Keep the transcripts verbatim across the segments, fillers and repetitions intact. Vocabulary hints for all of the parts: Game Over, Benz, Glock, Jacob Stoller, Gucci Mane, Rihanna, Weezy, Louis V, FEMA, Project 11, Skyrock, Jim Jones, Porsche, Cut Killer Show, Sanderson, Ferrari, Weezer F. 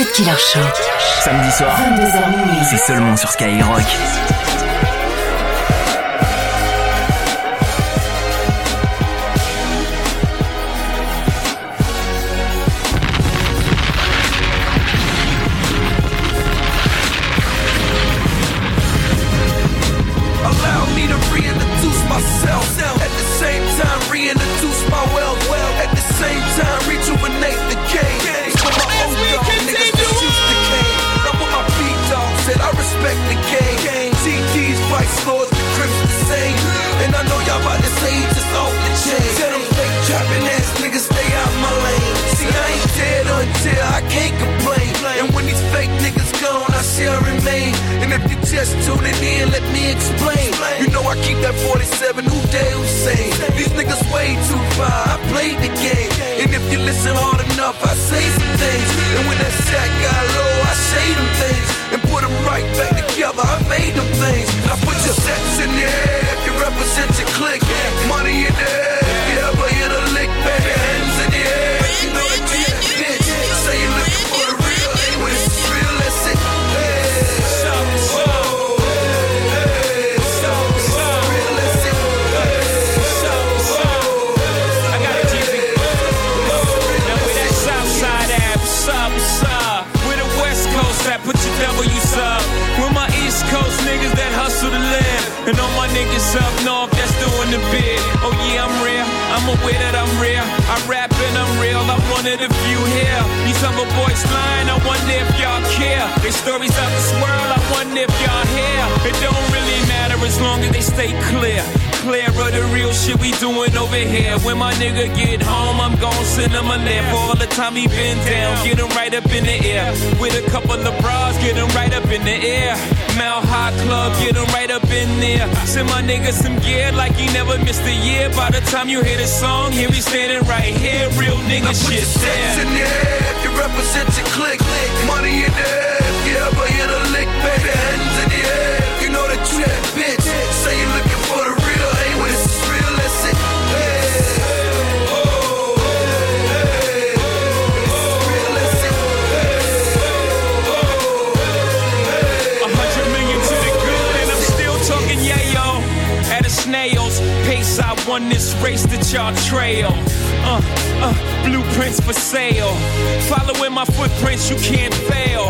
que de killer show. Samedi soir, vingt-deux heures, c'est seulement sur Skyrock. Just tuning in, let me explain. You know I keep that forty-seven, who dare who say? These niggas way too far, I played the game. And if you listen hard enough, I say some things. And when that sack got low, I say them things. And put them right back together, I made them things. I put your sets in the air, if you represent your clique. Money in the air, if you ever hit a lick, baby. Hands in the air, you know that you that bitch. Say you're looking for the real, and when it's real, that's it. Hey, W's up with my East Coast niggas that hustle to live, and all my niggas up north that's doing the bid. Oh yeah, I'm real, I'm aware that I'm real, I rap and I'm real, I'm one of the few here. These other boys lying, I wonder if y'all care. Their stories out this world, I wonder if y'all hear. It don't really matter as long as they stay clear. Clear of the real shit we doing over here. When my nigga get home, I'm gon' send him a lamp. For all the time he been down, get him right up in the air. With a couple of bras, get him right up in the air. Mount High Club, get him right up in there. Send my nigga some gear like he never missed a year. By the time you hear the song, here he's standing right here. Real nigga shit there. In the air, if you represent your clique. Money in the air, if you ever hit a lick, baby. Hands in the air, you know that you that bitch. Say you looking for the real, ain't when it's real, that's it. Hey. Snails, pace I won this race that y'all trail. Uh, uh, blueprints for sale. Following my footprints, you can't fail.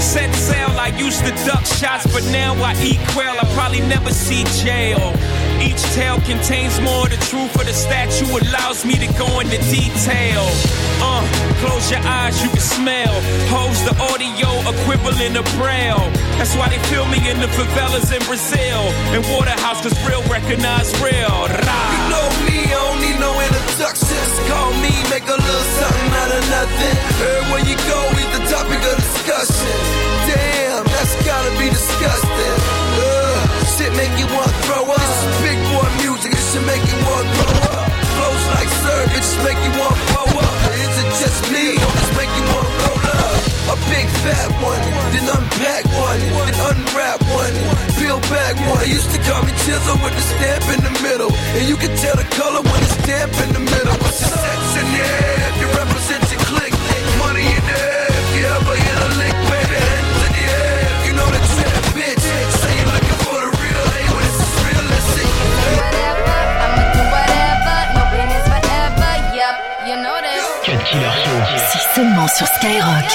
Set sail, I used to duck shots, but now I eat quail. I probably never see jail. Each tale contains more of the truth, for the statue allows me to go into detail. Uh, close your eyes, you can smell. Holds the audio equivalent of braille. That's why they feel me in the favelas in Brazil. And Waterhouse, cause real recognize real. Rah. You know me, I don't need no introductions. Call me, make a little something out of nothing. Everywhere you go is the topic of discussion. Damn, that's gotta be disgusting. Ugh, shit make you want to throw up. This is big boy music, it should make you want to grow up. Flows like surf, it should make you want to grow up. Is it just me, or just make you want to roll up? A big fat one, then unpack one, then unwrap one, peel back one. They used to call me Chisel with the stamp in the middle, and you can tell the color when it's damp in the middle. What's your sets in the air, if you represent your clique. Money in the air, if you ever hit a lick, baby. Hands in the air, if you know that you're that bitch. Say you're looking for the real, hey, when it's real, let's see. Whatever, I'ma do whatever, no business forever, yep, you know this. Cut Killer Show. C'est seulement sur Skyrock.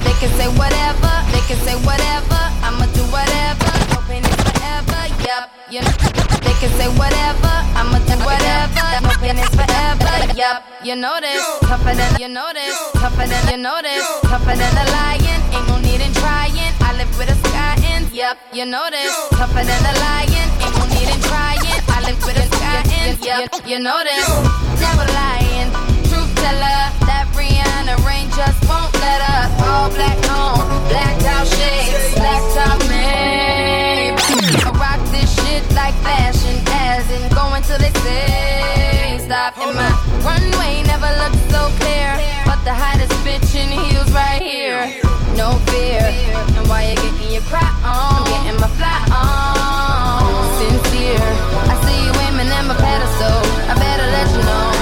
They can say whatever, they can say whatever, they can say whatever, I'ma do whatever, no pain is forever, yep, you know. They can say whatever, I'ma do whatever, no pain is forever, yep, you know this. Tougher than, you know this, tougher than, you know this, tougher than a lion, ain't no need in trying, I live with a sky in, yep, you know this. Tougher than a lion, ain't no need in trying, I live with a sky in, yep, you know this. Never lying, truth teller, that Rihanna rain just won't let up. All black on, blacked out shades, blacked out man. And my runway never looked so clear, but the hottest bitch in heels right here. No fear. And while you're getting your cry on, I'm getting my fly on. Sincere. I see you aiming at my pedestal. I better let you know.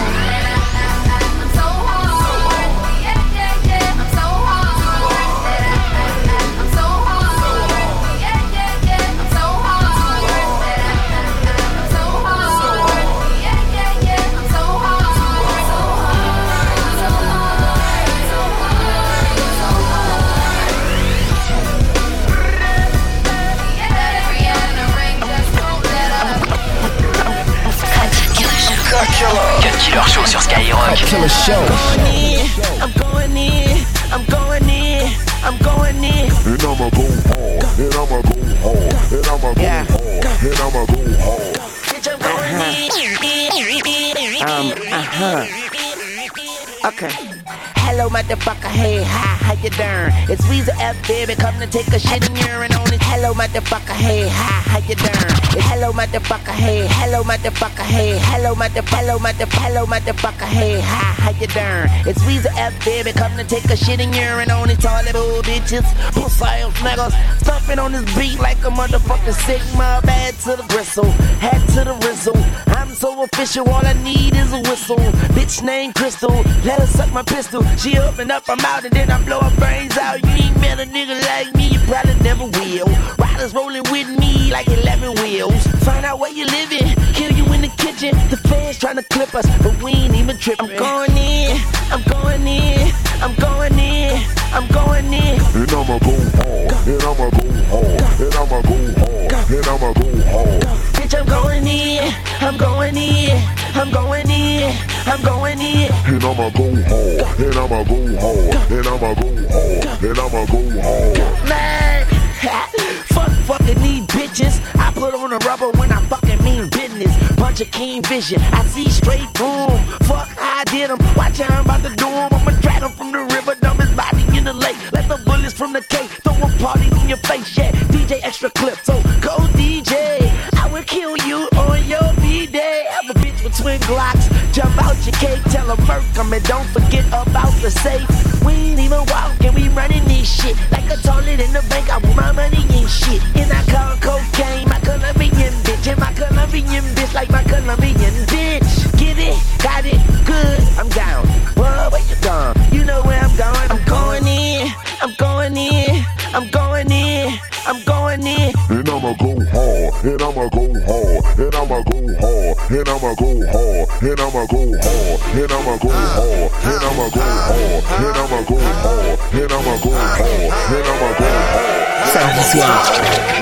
Cut Killer Show sur Skyrock. Killer Show. I'm going in, I'm going in, I'm going in, I'm going in. And I'ma go hard, and I'ma go hard, and I'ma go hard, and I'ma go hard. Um, uh-huh. Okay. Hello, motherfucker, hey, hi, how you doing? It's Weezer F, baby, come to take a shit and urine on it. Hello, motherfucker, hey, hi, how you doing? It's hello, motherfucker, hey, hello, motherfucker, hey, hello, motherfucker, mother, hello, motherfucker, hey, hi, how you doing? It's Weezer F, baby, come to take a shit and urine on it. All little bitches, pussy ass niggas, stumping on this beat like a motherfucking Sigma. Bad to the gristle, hat to the rizzle. I'm so official, all I need is a whistle. Bitch named Crystal, let her suck my pistol. She up and up, I'm out, and then I blow her brains out. You ain't met a nigga like me, you probably never will. Riders rolling with me like eleven wheels. Find out where you living, kill you in the kitchen. The fans trying to clip us, but we ain't even tripping. I'm going in, I'm going in, I'm going in, I'm going in. And I'ma go hard, and I'ma go hard, and I'ma go hard, and I'ma go hard. Bitch, I'm going in, I'm going in, I'm going in, I'm going in. And I'ma go hard, and I'ma go hard, and I'ma go hard, and I'ma go hard. Man, fuck fucking these bitches. I put on the rubber when I fucking mean business. Bunch of keen vision, I see straight through 'em. Fuck, I did 'em. Watch how I'm about to do 'em. I'ma drag 'em from the river, dump his body in the lake. Let the bullets from the cake throw a party in your face. Yeah, D J extra clip, so go D J. I will kill you on your B-day. I'm a bitch with twin Glocks. Jump out your cake, tell a murk coming. Don't forget about the safe. We ain't even walking, we running this shit. Like a toilet in the bank, I want my money and shit. And I call cocaine my Colombian bitch. And my Colombian bitch like my Colombian bitch. Get it? Got it? Good, I'm down. Whoa, where you gone? You know where I'm going. I'm going in, I'm going in, I'm going in, I'm going in. And I'ma go hard, and I'ma go hard, and I'ma go hard, and I'ma go hard, and I'ma go hard, and I'ma go hard, and I'ma go hard, and I'ma go hard, and I'ma go hard, and I'ma go hard. Samedi soir,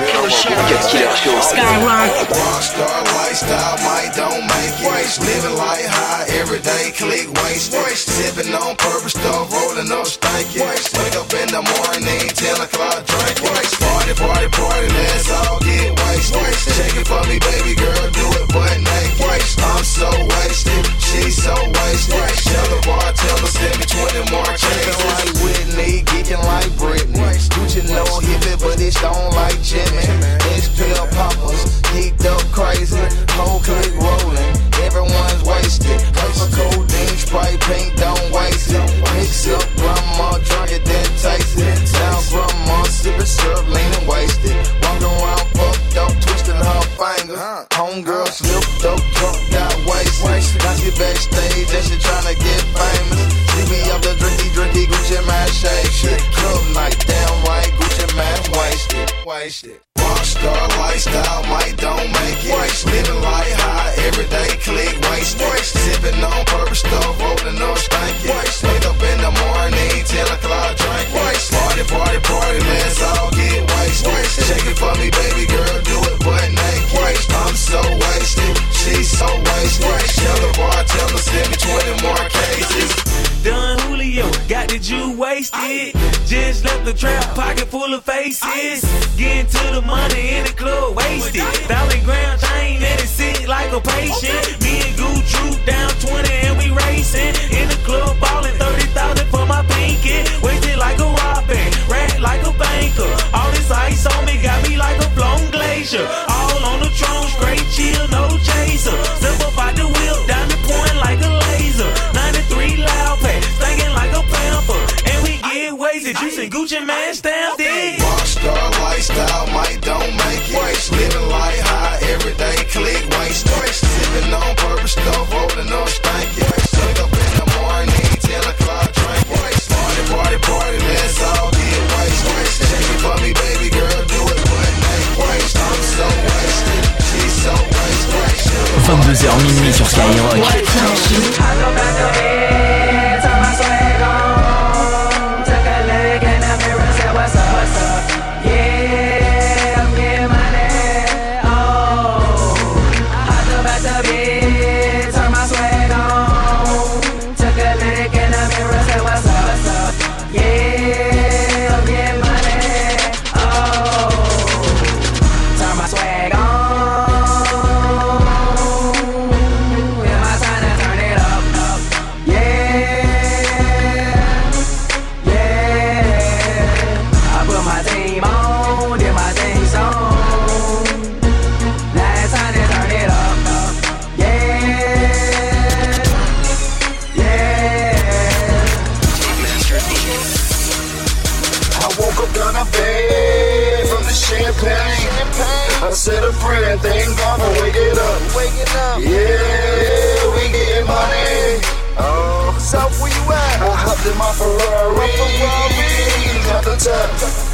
Killer Show, Skyrock. Rockstar lifestyle might don't make waste, living like high every day, click waste, sipping on purple stuff, rolling up stanky. Wake up in the morning, ten o'clock drink waste, party, party, party, let's all get wasted. Shake it for me, baby girl, do it butt naked. I'm so wasted, she's so wasted. Tell the bartender send me twenty more chances. Geekin' like Whitney, geekin' like Britney. Gucci no hippie, but it's on like Jimmy. It's pill poppers, geeked up crazy. Whole click rolling, everyone's wasted. Paper codeine, Sprite pink, don't waste it. Mix up grandma, drunk it, then taste it. Now grandma sippin' syrup, leanin' wasted. Walkin' around fucked up, twistin' her fingers. Homegirl slipped up, drunk, got wasted. Now she backstage and she tryna get famous. She be up there drinky, drinky, Gucci Mane shake shit. Club night, damn right, Gucci Mane wasted, wasted. Rockstar lifestyle might don't make it. Living like high every day, click waste. Sipping on purple stuff, rolling up stanky. Wake up in the morning, ten o'clock drink. Party, party, party, let's all get wasted. Shake it for me, baby girl, do it butt naked. I'm so wasted, she's so wasted. Tell the bartender send me twenty more cases. Done Julio, got the Jew wasted. Just left the trap pocket full of faces. Getting to the money in the club wasted. Dollar ground chain and it sit like a patient. Me and Gucci troop down twenty and we racing. In the club ballin' thirty thousand for my pinky. Wasted like a robin, rat like a banker. All this ice on me got me like a blown glacier. All on the throne, straight chill, no chaser. Slip up out the wheel, down the point like a Gucci Mane stand dead. Rockstar lifestyle might don't make it. Waste. Living life high, everyday click waste. Sipping on purpose stuff, holding on spanking. Wake up in the morning, ten o'clock drink. Waste. Party, party, party, let's all get waste. Waste. Shake it for me, baby girl, do it one day. Waste. I'm so wasted, she's so wasted. vingt-deux heures minuit sur Skyrock.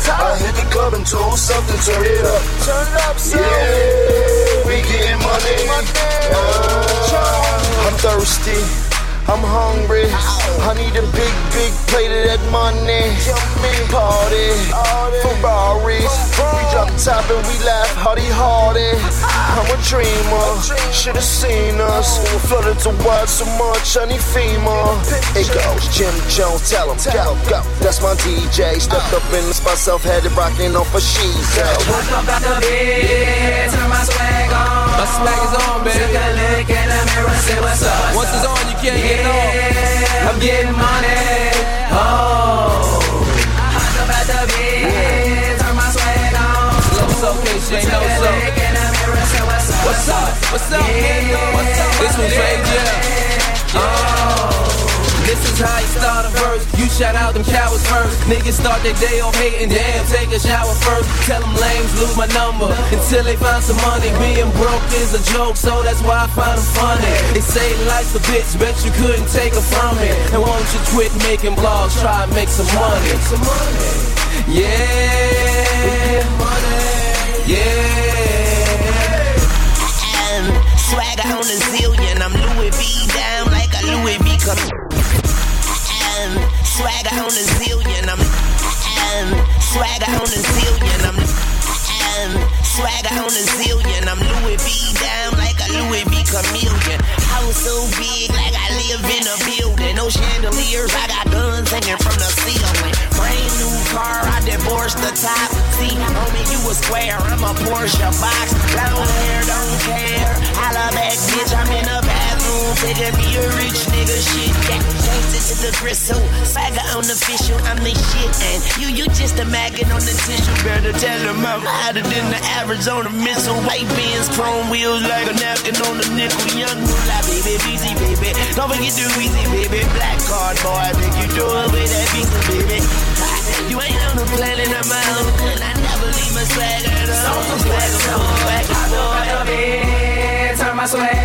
I hit the club and told something, turn it up. Turn it up, son. Yeah, we getting money. Uh, I'm thirsty, I'm hungry. I need a big, big plate of that money. Party, Ferraris. We drop top and we laugh, hardy, hardy. I'm a dreamer, should've seen us. Flooded to watch so much, I need FEMA. It goes Jim Jones, tell him, go, go. That's my D J, stepped up in this myself, had it rocking off a she's out. Woke up out the bed, turn my swag on. My swag is on, baby. Took a look in the mirror, say what's up. Once it's on, you can't get it off. Yeah, I'm getting money, oh. I hopped up out the bed, turn my swag on. Slow, okay, she ain't no slow. What's up? What's up? Yeah. What's up? This one's right here. Oh, this is how you start a verse. You shout out them cowards first. Niggas start their day off hating. Damn, take a shower first. Tell them lames lose my number until they find some money. Being broke is a joke, so that's why I find them funny. They say life's a bitch, bet you couldn't take her from it. And won't you quit making blogs? Try and make some money. Yeah, yeah. Swagger on a zillion, I'm Louis V down like a Louis V cup. Um, swagger on a zillion, I'm um, swagger on a zillion, I'm um, swagger on a zillion, I'm Louis V down like a Louis V chameleon. I was so big like I live in a building, no chandeliers, I got guns hanging from the ceiling. Brand new car, I divorced the top. See, homie, you a square, I'm a Porsche box. Long hair, don't care. Holla back, bitch, I'm in the bathroom. Taking me a rich nigga shit. Yeah, changed it to the gristle. Swagger on the official, I'm the shit. And you, you just a maggot on the tissue. Better tell him I'm hotter than the average on the missile. White Benz, chrome wheels like a napkin on the nickel. Young moolah, baby, busy, baby. Don't forget the Weezy, baby. Black card, boy, I think you do it with that pizza, baby. You ain't on the planet, I'm my own, and I never leave my swag at all. So I'm swag, so I'm swag, I go out of bed, turn my swag